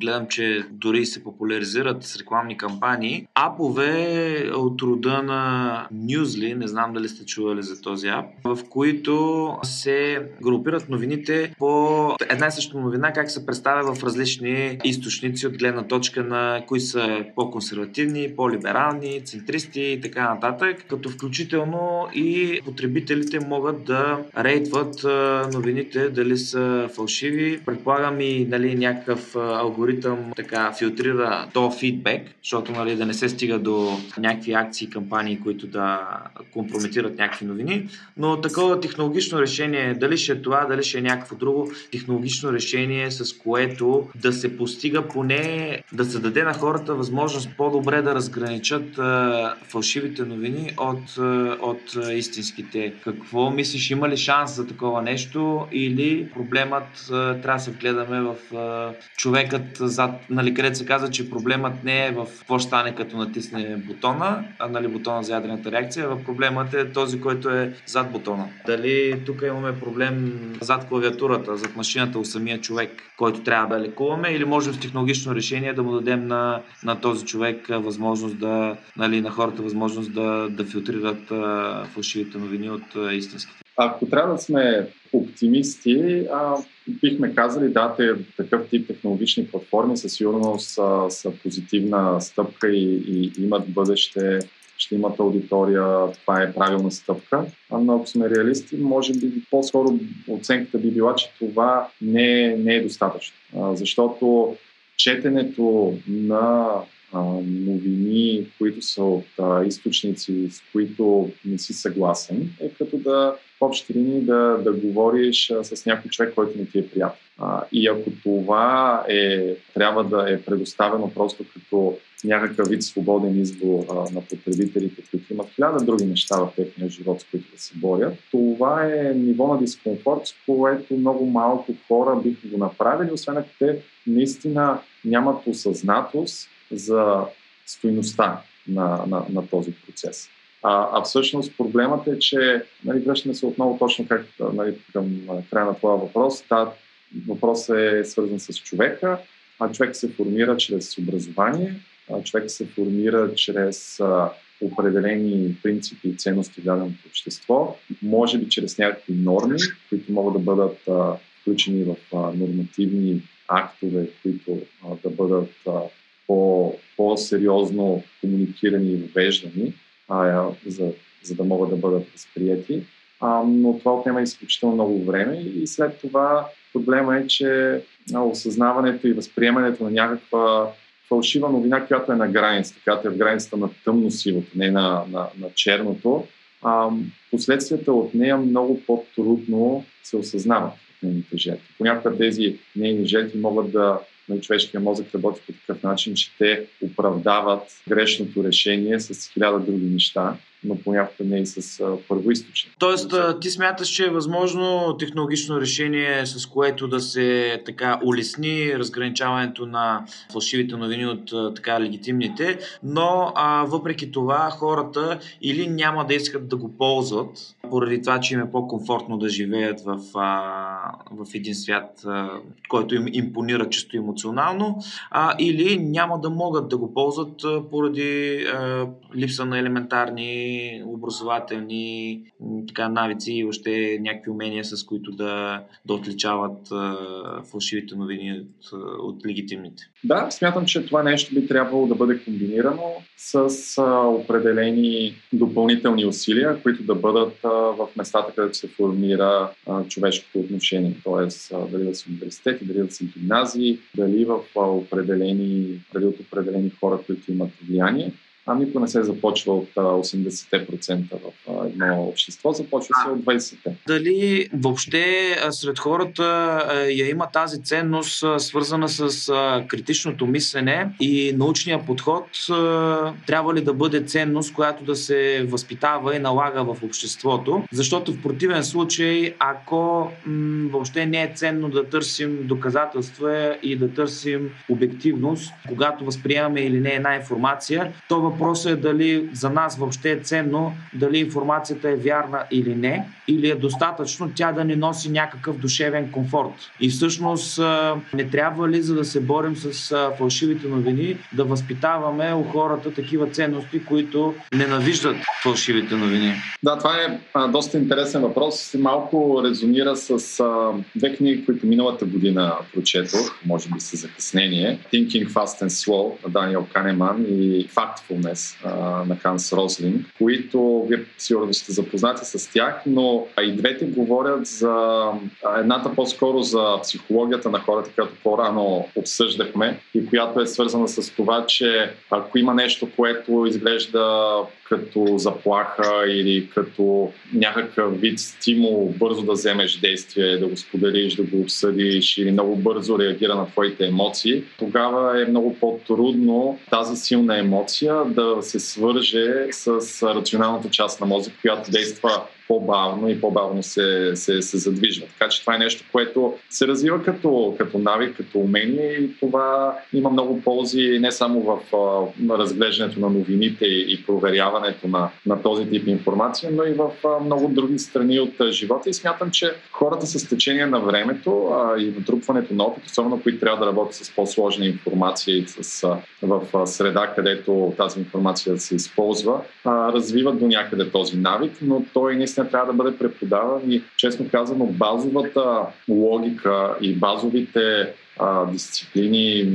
гледам, че дори се популяризират с рекламни кампании, апове от рода на Newsly, не знам дали сте чували за този ап, в които се групират новините по една и съща новина, как се представя в различни източници от гледна точка на кои са по-консервативни, по-либерални, центристи и така нататък, като включително и потребителите могат да рейтват новините, дали са фалшиви. Предполагам и някакъв алгоритъм така филтрира то фидбек, защото да не се стига до някакви акции, кампании, които да компрометират някакви новини, но такова технологично решение, дали ще е това, дали ще е някакво друго технологично решение, с което да се постига поне, да се даде на хората възможност по-добре да разграничат фалшивите новини от истинските. Какво мислиш, има ли шанс за такова нещо или проблемът трябва да се вгледаме в човекът зад, където се казва, че проблемът не е в какво ще стане като натисне бутона, бутона за ядрената реакция, а проблемът е този, който е зад бутона. Дали тук имаме проблем зад клавиатурата, зад машината у самия човек, който трябва да лекуваме, или можем с технологично решение да му дадем на този човек възможност да, на хората възможност да филтрират фалшивите новини от истинските. Ако трябва да сме оптимисти, бихме казали, да, такъв тип технологични платформи със сигурност са позитивна стъпка и имат бъдеще, ще имат аудитория, това е правилна стъпка. Но ако сме реалисти, може би по-скоро оценката би била, че това не е достатъчно. Защото четенето на новини, които са от източници, с които не си съгласен, е като да в общи линии да говориш с някой човек, който не ти е приятел. И ако това трябва да е предоставено просто като някакъв вид свободен избор на потребителите, които имат 1000 други неща в техния живот, с които да се борят, това е ниво на дискомфорт, с което много малко хора биха го направили, освен ако те наистина нямат осъзнатост за стойността на този процес. А всъщност проблемът е, че връщаме се отново точно как, към края на това въпрос. Та въпрос е свързан с човека, а човек се формира чрез образование, човек се формира чрез определени принципи и ценности в даденото общество, може би чрез някакви норми, които могат да бъдат включени в нормативни актове, които да бъдат по-сериозно комуникирани и въвеждани, за да могат да бъдат възприяти. Но това отнема изключително много време и след това проблема е, че осъзнаването и възприемането на някаква фалшива новина, която е на границата, която е в границата на тъмно-сивото, не на черното, последствията от нея много по-трудно се осъзнават от нейните жертви. Понякога тези нейни жертви могат да човешкия мозък работи по такъв начин, че те оправдават грешното решение с 1000 други неща, но понякога не и с първоизточник. Тоест, ти смяташ, че е възможно технологично решение, с което да се улесни разграничаването на фалшивите новини от легитимните, но въпреки това хората или няма да искат да го ползват, поради това, че им е по-комфортно да живеят в един свят, който им импонира чисто емоционално, или няма да могат да го ползват поради липса на елементарни образователни навици и въобще някакви умения, с които да отличават фалшивите новини от легитимните. Да, смятам, че това нещо би трябвало да бъде комбинирано с определени допълнителни усилия, които да бъдат в местата, където се формира човешкото отношение. Тоест, дали да са университети, дали да са гимназии, дали в определени хора, които имат влияние. Никой не се започва от 80% в едно общество, започва се от 20%. Дали въобще сред хората я има тази ценност, свързана с критичното мислене и научния подход, трябва ли да бъде ценност, която да се възпитава и налага в обществото? Защото в противен случай, ако въобще не е ценно да търсим доказателства и да търсим обективност, когато възприемаме или не една информация, то въпросът е дали за нас въобще е ценно, дали информацията е вярна или не, или е достатъчно тя да ни носи някакъв душевен комфорт. И всъщност не трябва ли, за да се борим с фалшивите новини, да възпитаваме у хората такива ценности, които ненавиждат фалшивите новини? Да, това е доста интересен въпрос. Малко резонира с две книги, които миналата година прочетох, може би с закъснение. Thinking Fast and Slow на Даниел Канеман и Factfulness на Ханс Рослинг, които вие сигурно сте запознати с тях, но и двете говорят за едната по-скоро за психологията на хората, която по-рано обсъждахме и която е свързана с това, че ако има нещо, което изглежда като заплаха или като някакъв вид стимул бързо да вземеш действие, да го споделиш, да го обсъдиш или много бързо реагира на твоите емоции, тогава е много по-трудно тази силна емоция да се свърже с рационалната част на мозъка, която действа по-бавно и по-бавно се задвижва. Така че това е нещо, което се развива като навик, като умение и това има много ползи не само в разглеждането на новините и проверяването на този тип информация, но и в много други страни от живота. И смятам, че хората с течение на времето и натрупването на опит, особено които трябва да работят с по-сложна информация и в среда, където тази информация се използва, развиват до някъде този навик, но той наистина трябва да бъде преподаван и, честно казано, базовата логика и базовите дисциплини,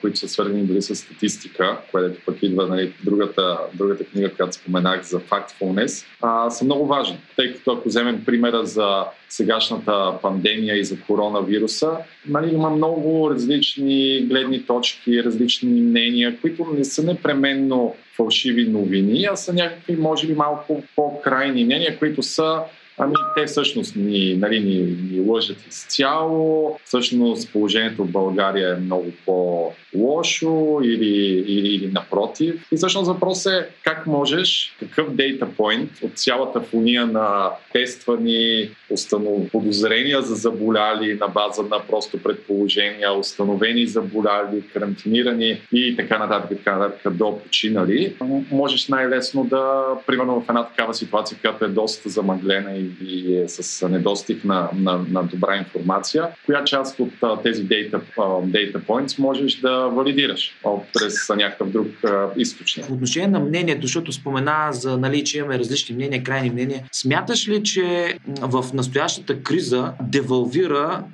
които са свързани дори с статистика, което пък идва другата книга, която споменах за Factfulness, са много важни. Тъй като ако вземем примера за сегашната пандемия и за коронавируса, има много различни гледни точки, различни мнения, които не са непременно фалшиви новини, а са някакви, може би, малко по-крайни мнения, които са те всъщност ни лъжат изцяло, всъщност положението в България е много по-лошо или напротив. И всъщност въпросът е как можеш, какъв дейта поинт от цялата фуния на тествани, подозрения за заболяли на база на просто предположения, установени заболяли, карантинирани и така нататък до починали, можеш най-лесно да, примерно в една такава ситуация, която е доста замъглена и е с недостиг на добра информация, коя част от тези data points можеш да валидираш през някакъв друг източник. В отношение на мнението, защото спомена за че имаме различни мнения, крайни мнения, смяташ ли, че в настоящата криза девалвира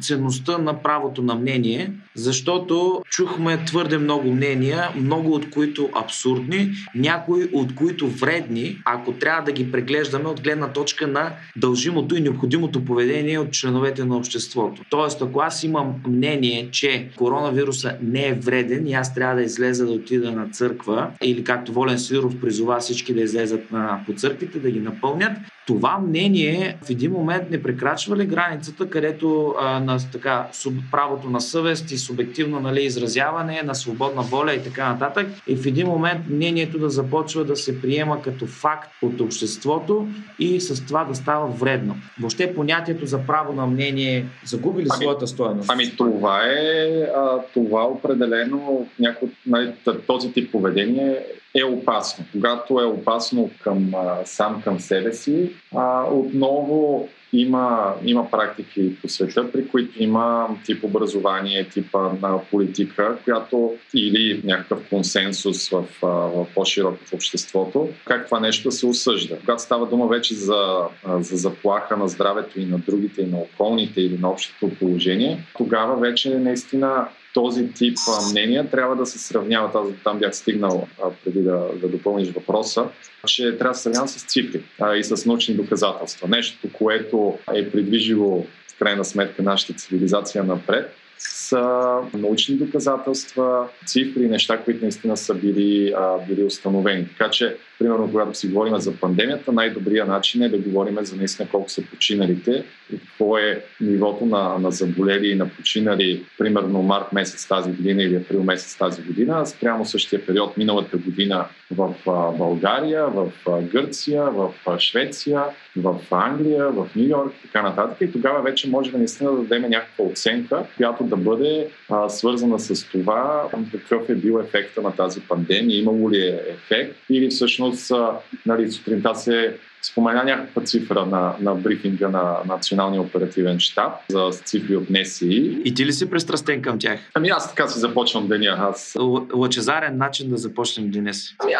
ценността на правото на мнение, защото чухме твърде много мнения, много от които абсурдни, някои от които вредни, ако трябва да ги преглеждаме от гледна точка на дължимото и необходимото поведение от членовете на обществото. Тоест, ако аз имам мнение, че коронавируса не е вреден и аз трябва да излеза да отида на църква, или както Волен Сидоров призова всички да излезат по църквите, да ги напълнят, това мнение в един момент не прекрачва ли границата, където правото на съвест и субективно изразяване, на свободна воля и така нататък, и в един момент мнението да започва да се приема като факт от обществото и с това да става вредно? Въобще понятието за право на мнение загуби ли своята стойност? Това е определено този тип поведение е опасно. Когато е опасно към себе си, отново има практики по света, при които има тип образование, типа на политика, която или някакъв консенсус в по-широко в обществото, как това нещо се осъжда. Когато става дума вече за заплаха на здравето и на другите, и на околните, или на общото положение, тогава вече наистина този тип мнения трябва да се сравняват. Аз там бях стигнал преди да допълниш въпроса, че трябва да се сравнява с цифри и с научни доказателства. Нещо, което е придвижило в крайна сметка нашата цивилизация напред, са научни доказателства, цифри, неща, които наистина са били установени. Така че, примерно, когато си говорим за пандемията, най-добрият начин е да говорим за наистина колко са починалите и какво е нивото на заболели и на починали, примерно март месец тази година или април месец тази година, спрямо същия период миналата година в България, в Гърция, в Швеция, в Англия, в Нью Йорк и така нататък. И тогава вече можем наистина да дадем някаква оценка, която да бъде свързана с това какъв е бил ефекта на тази пандемия, имало ли е ефект или всъщност сутринта се спомена някаква цифра на брифинга на Националния оперативен щаб за цифри от НСИ. И ти ли си пристрастен към тях? Ами аз така си започвам деня. Лъчезарен начин да започнем днес. Ами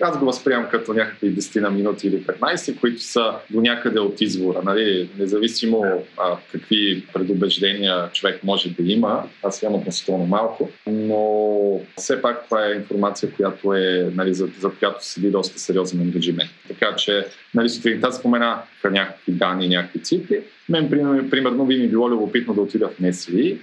аз го възприемам като някакви 10 минути или 15, които са до някъде от извора. Нали? Независимо какви предубеждения човек може да има. Аз имам относително малко. Но все пак това е информация, която е, за която седи доста сериозен ангажимент. Така че сутринта спомена някакви данни, някакви цифри. Мен, примерно, би ми било любопитно да отида в НСИ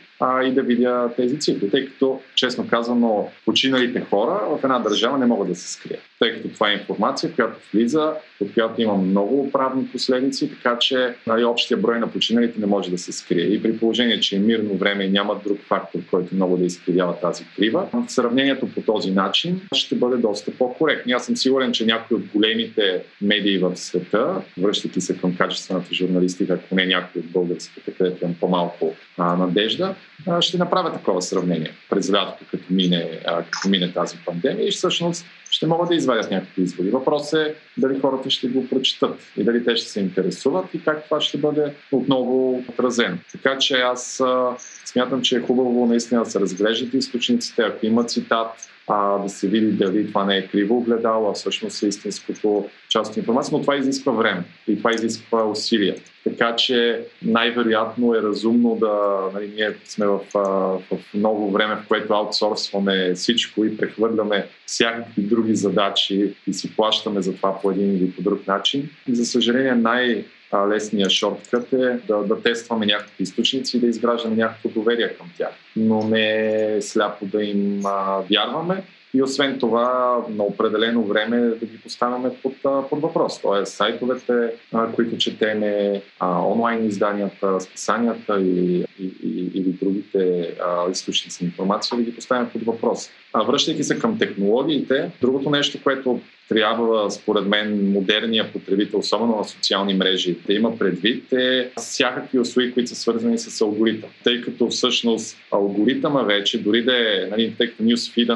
и да видя тези цифри, тъй като, честно казано, починалите хора в една държава не могат да се скрият, тъй като това е информация, която влиза, от която има много правни последици, така че общия брой на починалите не може да се скрие. И при положение, че е мирно време и няма друг фактор, който много да изкривява тази крива, сравнението по този начин ще бъде доста по-коректно. Аз съм сигурен, че някои от големите медии в света, връщайки се към качествената журналистика, ако не някои от българските, където имам по-малко надежда, ще направя такова сравнение през лятото, като мине тази пандемия и всъщност ще могат да извадят някакви изводи. Въпрос е дали хората ще го прочитат и дали те ще се интересуват и как това ще бъде отново отразено. Така че аз смятам, че е хубаво наистина да се разглеждат източниците, ако има цитат, да се види дали това не е криво огледало, а всъщност е истинското част от информация, но това изисква време и това изисква усилия. Така че най-вероятно е разумно да ние сме в ново време, в което аутсорсваме всичко и прехвърляме всякакви други задачи и си плащаме за това по един или по друг начин. И за съжаление лесният шорткът е да тестваме някакви източници и да изграждаме някакво доверие към тях. Но не сляпо да им вярваме и освен това на определено време да ги поставяме под въпрос. Тоест сайтовете, които четеме, онлайн изданията, списанията или другите източници на информация да ги поставяме под въпрос. Връщайки се към технологиите, другото нещо, което трябва, според мен, модерния потребител, особено на социални мрежи, да има предвид е всякакви услуги, които са свързани с алгоритъм. Тъй като всъщност алгоритъма вече, дори да е тъй като нюсфида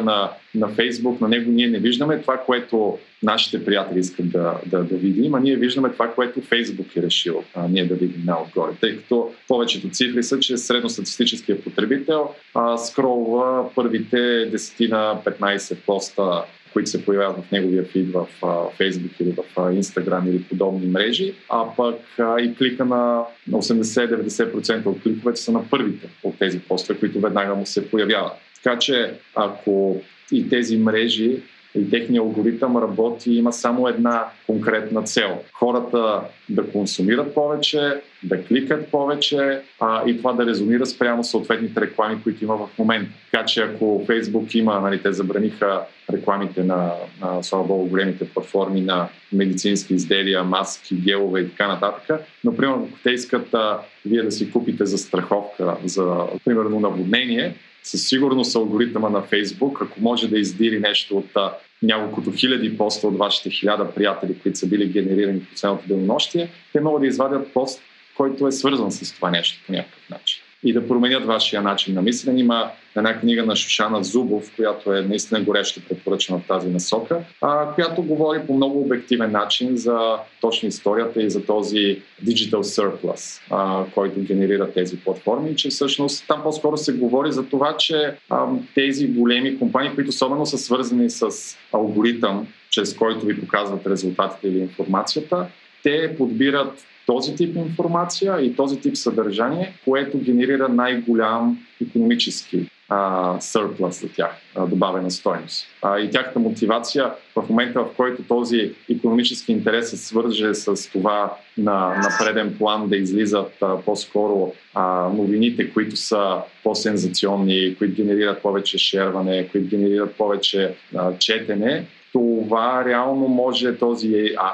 на Facebook, на него ние не виждаме това, което нашите приятели искат да видим, а ние виждаме това, което Facebook е решил ние да видим наотгоре. Тъй като повечето цифри са, че средностатистическия потребител скролва първите 10 на 15 поста, които се появяват в неговия фид в Facebook или в Instagram или подобни мрежи, а пък и клика на 80-90% от кликовете са на първите от тези постове, които веднага му се появяват. Така че ако и тези мрежи и техния алгоритъм работи, има само една конкретна цел. Хората да консумират повече, да кликат повече и това да резонира спрямо съответните реклами, които има в момента. Така че ако Фейсбук има, те забраниха рекламите на слава богу, големите платформи на медицински изделия, маски, гелове и така нататък. Например, ако те искат вие да си купите застраховка за примерно наводнение, със сигурност алгоритъма на Фейсбук, ако може да издири нещо от няколкото хиляди поста от вашите 1000 приятели, които са били генерирани в последното денонощие, те могат да извадят пост, който е свързан с това нещо по някакъв начин. И да променят вашия начин на мислене. Има една книга на Шушана Зубов, която е наистина горещо препоръчена в тази насока, която говори по много обективен начин за точно историята и за този digital surplus, който генерира тези платформи, че всъщност там по-скоро се говори за това, че тези големи компании, които особено са свързани с алгоритъм, чрез който ви показват резултатите или информацията, те подбират този тип информация и този тип съдържание, което генерира най-голям икономически сърплъс за тях, добавена стойност. И тяхната мотивация в момента, в който този икономически интерес се свърже с това на преден план да излизат по-скоро новините, които са по-сензационни, които генерират повече шерване, които генерират повече четене, това реално може този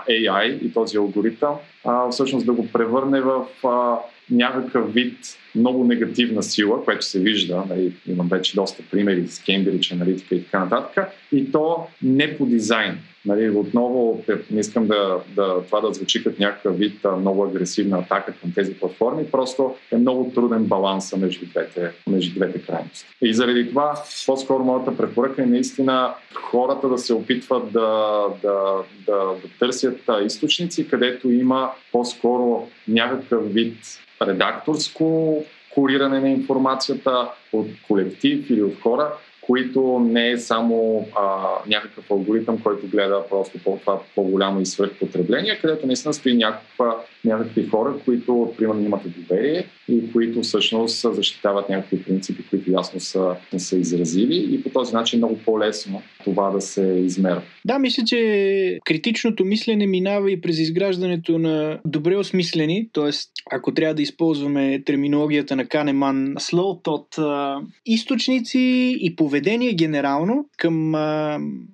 AI и този алгоритъм всъщност да го превърне в някакъв вид много негативна сила, което се вижда, имам вече доста примери с Кембридж аналитика и така нататък, и то не по дизайн. Нали, отново не искам това да звучи като някакъв вид много агресивна атака към тези платформи, просто е много труден баланс между двете крайности. И заради това, по-скоро моята препоръка е наистина хората да се опитват да търсят източници, където има по-скоро някакъв вид редакторско куриране на информацията от колектив или от хора, които не е само някакъв алгоритъм, който гледа просто по-голямо и свръхпотребление, където наистина стои някакви хора, които, примерно, имат доверие и които всъщност защитават някакви принципи, които ясно са изразили, и по този начин много по-лесно това да се измерва. Да, мисля, че критичното мислене минава и през изграждането на добре осмислени, т.е. ако трябва да използваме терминологията на Канеман, slow thought, източници и поведение генерално към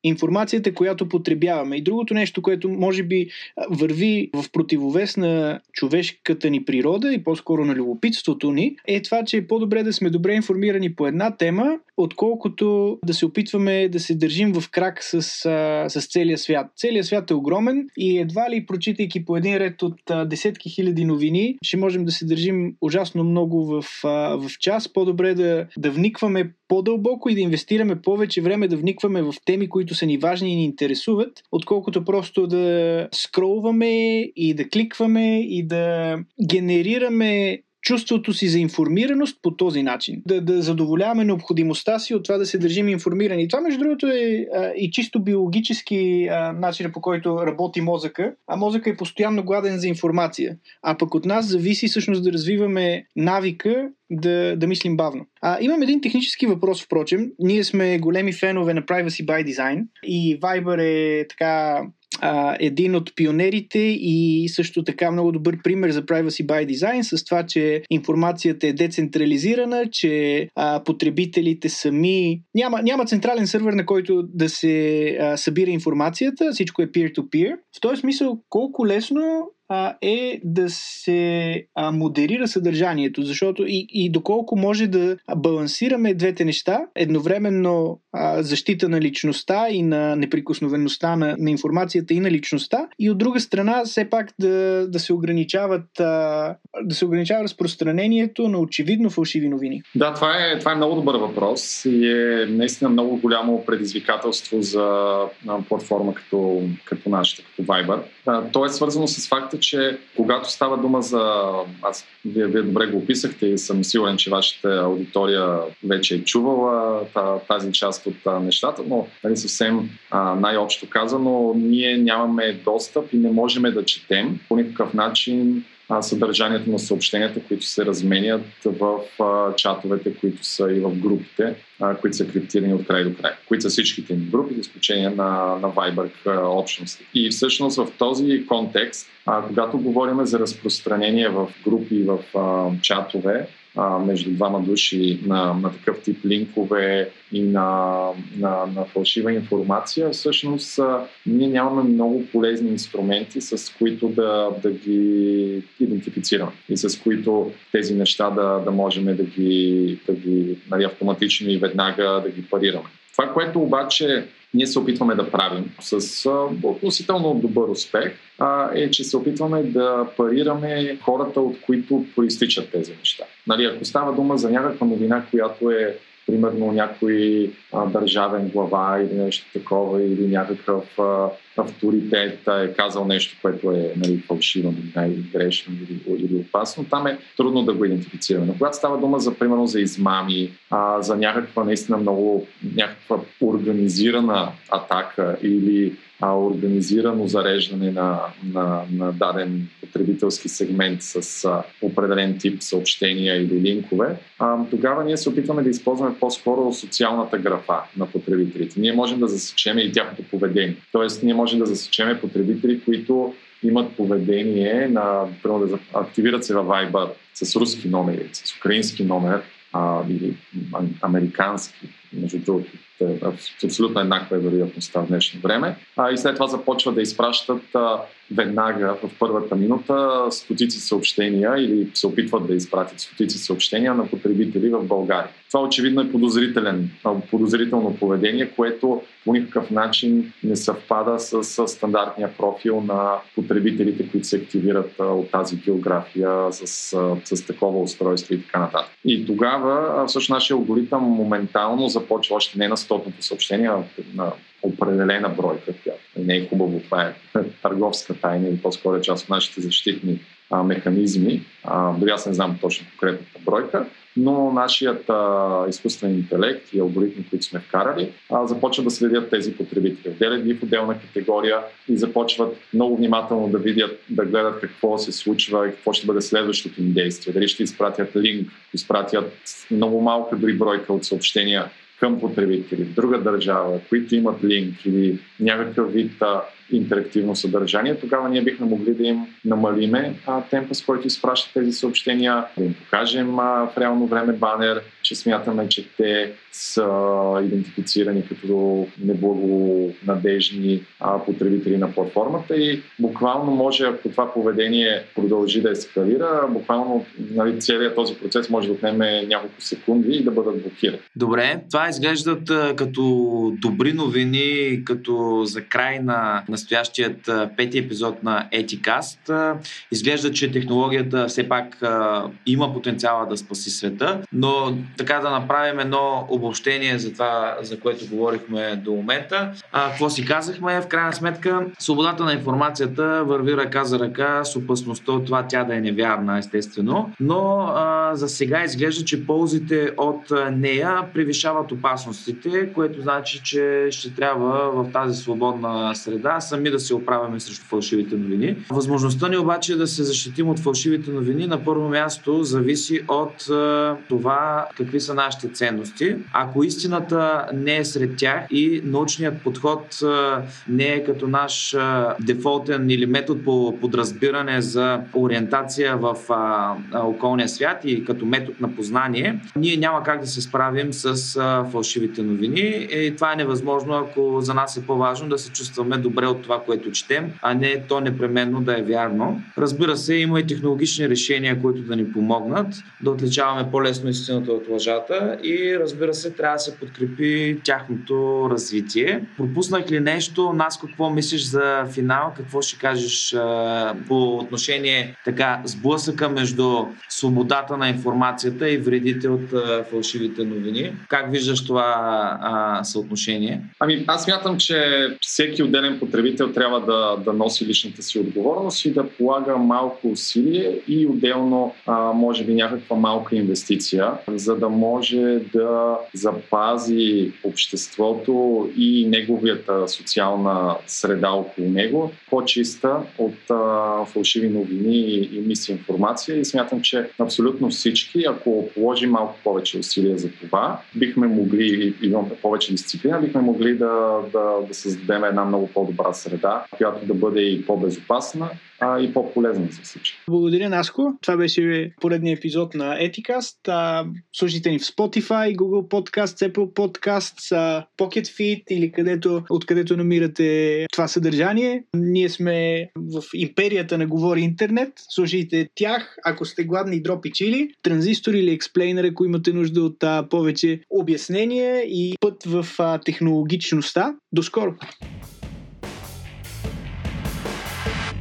информацията, която потребяваме. И другото нещо, което може би върви в противовес на човешката ни природа и по-скоро на любопитството ни, е това, че е по-добре да сме добре информирани по една тема, отколкото да се опитваме да се държим в крак с целия свят. Целият свят е огромен и едва ли, прочитайки по един ред от десетки хиляди новини, ще можем да се държим ужасно много в час. По-добре да вникваме по-дълбоко и да инвестираме повече време да вникваме в теми, които са ни важни и ни интересуват, отколкото просто да скролваме и да кликваме и да генерираме чувството си за информираност по този начин. Да задоволяваме необходимостта си от това да се държим информирани. И това, между другото, е и чисто биологически начин, по който работи мозъка, а мозъка е постоянно гладен за информация. А пък от нас зависи всъщност да развиваме навика да мислим бавно. Имам един технически въпрос, впрочем. Ние сме големи фенове на Privacy by Design и Viber е така един от пионерите и също така много добър пример за Privacy by Design, с това, че информацията е децентрализирана, че потребителите сами няма централен сървър, на който да се събира информацията, всичко е peer-to-peer. В този смисъл, колко лесно е да се модерира съдържанието, защото и доколко може да балансираме двете неща, едновременно защита на личността и на неприкосновеността на информацията и на личността, и от друга страна все пак да се ограничава разпространението на очевидно фалшиви новини. Да, това е много добър въпрос и е наистина много голямо предизвикателство за платформа като нашата, като Viber. То е свързано с факта, че когато става дума за... Вие добре го описахте и съм сигурен, че вашата аудитория вече е чувала тази част от нещата, но съвсем най-общо казано, ние нямаме достъп и не можем да четем по никакъв начин съдържанието на съобщенията, които се разменят в чатовете, които са и в групите, които са криптирани от край до край, които са всичките ни групи, за изключение на Viber общности. И всъщност в този контекст, когато говорим за разпространение в групи, в чатове, между двама души на такъв тип линкове и на фалшива информация, всъщност ние нямаме много полезни инструменти, с които да ги идентифицираме и с които тези неща да можем да ги нали, автоматично и веднага да ги парираме. Това, което обаче ние се опитваме да правим с относително добър успех, е, че се опитваме да парираме хората, от които проистичат тези неща. Нали, ако става дума за някаква новина, която е примерно някой държавен глава или нещо такова, или някакъв авторитет е казал нещо, което е фалшиво, нали, грешно или опасно, там е трудно да го идентифицираме. Но когато става дума за, примерно, за измами, за някаква наистина много организирана атака или организирано зареждане на даден потребителски сегмент с определен тип съобщения или линкове, тогава ние се опитваме да използваме по-скоро социалната графа на потребителите. Ние можем да засечем и тяхното поведение. Тоест, ние можем да засечем потребители, които имат поведение например, да активират се във Viber с руски номер, с украински номер или американски между другото, абсолютно еднаква е вероятността в днешно време. И след това започва да изпращат веднага в първата минута стотици съобщения или се опитват да изпратят стотици съобщения на потребители в България. Това очевидно е подозрително поведение, което по никакъв начин не съвпада с стандартния профил на потребителите, които се активират от тази география с такова устройство и така нататък. И тогава всъщност нашия алгоритъм моментално започва още не на стотното съобщение, на определена бройка. Не е хубаво, това е търговска тайна или по-скоро е част от нашите защитни механизми. Дори аз не знам точно конкретната бройка, но нашият изкуствен интелект и алгоритми, които сме вкарали, започват да следят тези потребители. Отделят ги в отделна категория и започват много внимателно да видят, да гледат какво се случва и какво ще бъде следващото им действие. Дали ще изпратят линк, изпратят много малка дори бройка от съобщения към потребители в друга държава, които имат линк или някакъв вид интерактивно съдържание, тогава ние бихме могли да им намалиме темпа, с който изпращат тези съобщения, да им покажем в реално време банер, че смятаме, че те са идентифицирани като неблагонадежни потребители на платформата и буквално може, ако това поведение продължи да ескалира, буквално целият този процес може да отнеме няколко секунди и да бъдат блокирани. Добре, това изглеждат като добри новини, като за край на настоящият пети епизод на Етикаст. Изглежда, че технологията все пак има потенциала да спаси света, но така да направим едно обобщение за това, за което говорихме до момента. Какво си казахме? В крайна сметка, свободата на информацията върви ръка за ръка с опасността от това тя да е невярна, естествено, но за сега изглежда, че ползите от нея превишават опасностите, което значи, че ще трябва в тази свободна среда сами да се оправяме срещу фалшивите новини. Възможността ни обаче да се защитим от фалшивите новини на първо място зависи от това какви са нашите ценности. Ако истината не е сред тях и научният подход не е като наш дефолтен или метод по подразбиране за ориентация в околния свят и като метод на познание, ние няма как да се справим с фалшивите новини и това е невъзможно, ако за нас е по-важно да се чувстваме добре от това, което четем, а не то непременно да е вярно. Разбира се, има и технологични решения, които да ни помогнат да отличаваме по-лесно истината от лъжата и разбира се, трябва да се подкрепи тяхното развитие. Пропуснах ли нещо? Нас, какво мислиш за финал? Какво ще кажеш по отношение така сблъсъка между свободата на информацията и вредите от фалшивите новини? Как виждаш това съотношение? Аз смятам, че всеки отделен потребител трябва да носи личната си отговорност и да полага малко усилие и отделно може би някаква малка инвестиция, за да може да запази обществото и неговията социална среда около него по-чиста от фалшиви новини и мисинформация. И смятам, че абсолютно всички, ако положим малко повече усилия за това, бихме могли, имаме повече дисциплина, бихме могли да създадем една много по-добра среда, която да бъде и по-безопасна и по-полезна за всички. Благодаря, Наско. Това беше поредният епизод на Етикаст. Слушайте ни в Spotify, Google Podcast, Apple Podcast, Pocket Feed или откъдето намирате това съдържание. Ние сме в Империята на Говори Интернет. Слушайте тях, ако сте гладни, Дропи Чили, Транзистор или Експлейнер, ако имате нужда от повече обяснение и път в технологичността. До скоро!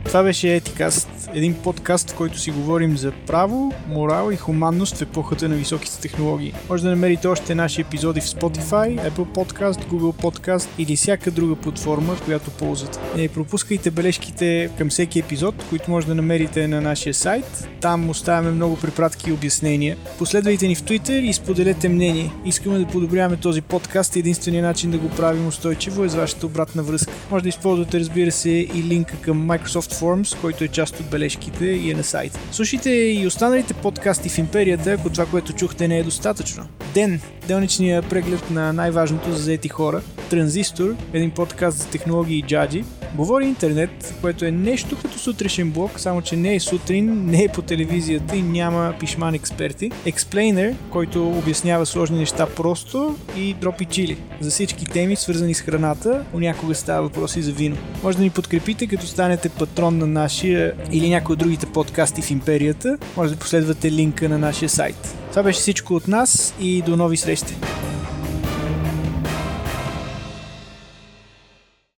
Това беше Етикаст, един подкаст, в който си говорим за право, морал и хуманност в епохата на високите технологии. Може да намерите още наши епизоди в Spotify, Apple Podcast, Google Podcast или всяка друга платформа, която ползвате. Не пропускайте бележките към всеки епизод, които може да намерите на нашия сайт. Там оставяме много препратки и обяснения. Последвайте ни в Twitter и споделете мнение. Искаме да подобряваме този подкаст и единственият начин да го правим устойчиво е с вашата обратна връзка. Може да използвате, разбира се, и линка към Microsoft Forms, който е част от бележките и е на сайта. Слушайте и останалите подкасти в Империята, ако това, което чухте, не е достатъчно. Ден, делничният преглед на най-важното за заети хора. Транзистор, един подкаст за технологии и джаджи. Говори интернет, което е нещо като сутрешен блок, само че не е сутрин, не е по телевизията и няма пишман експерти. Експлейнер, който обяснява сложни неща просто, и Дропи Чили за всички теми, свързани с храната, понякога става въпроси за вино. Може да ни подкрепите, като станете патрон на нашия или някои от другите подкасти в Империята. Може да последвате линка на нашия сайт. Това беше всичко от нас и до нови срещи!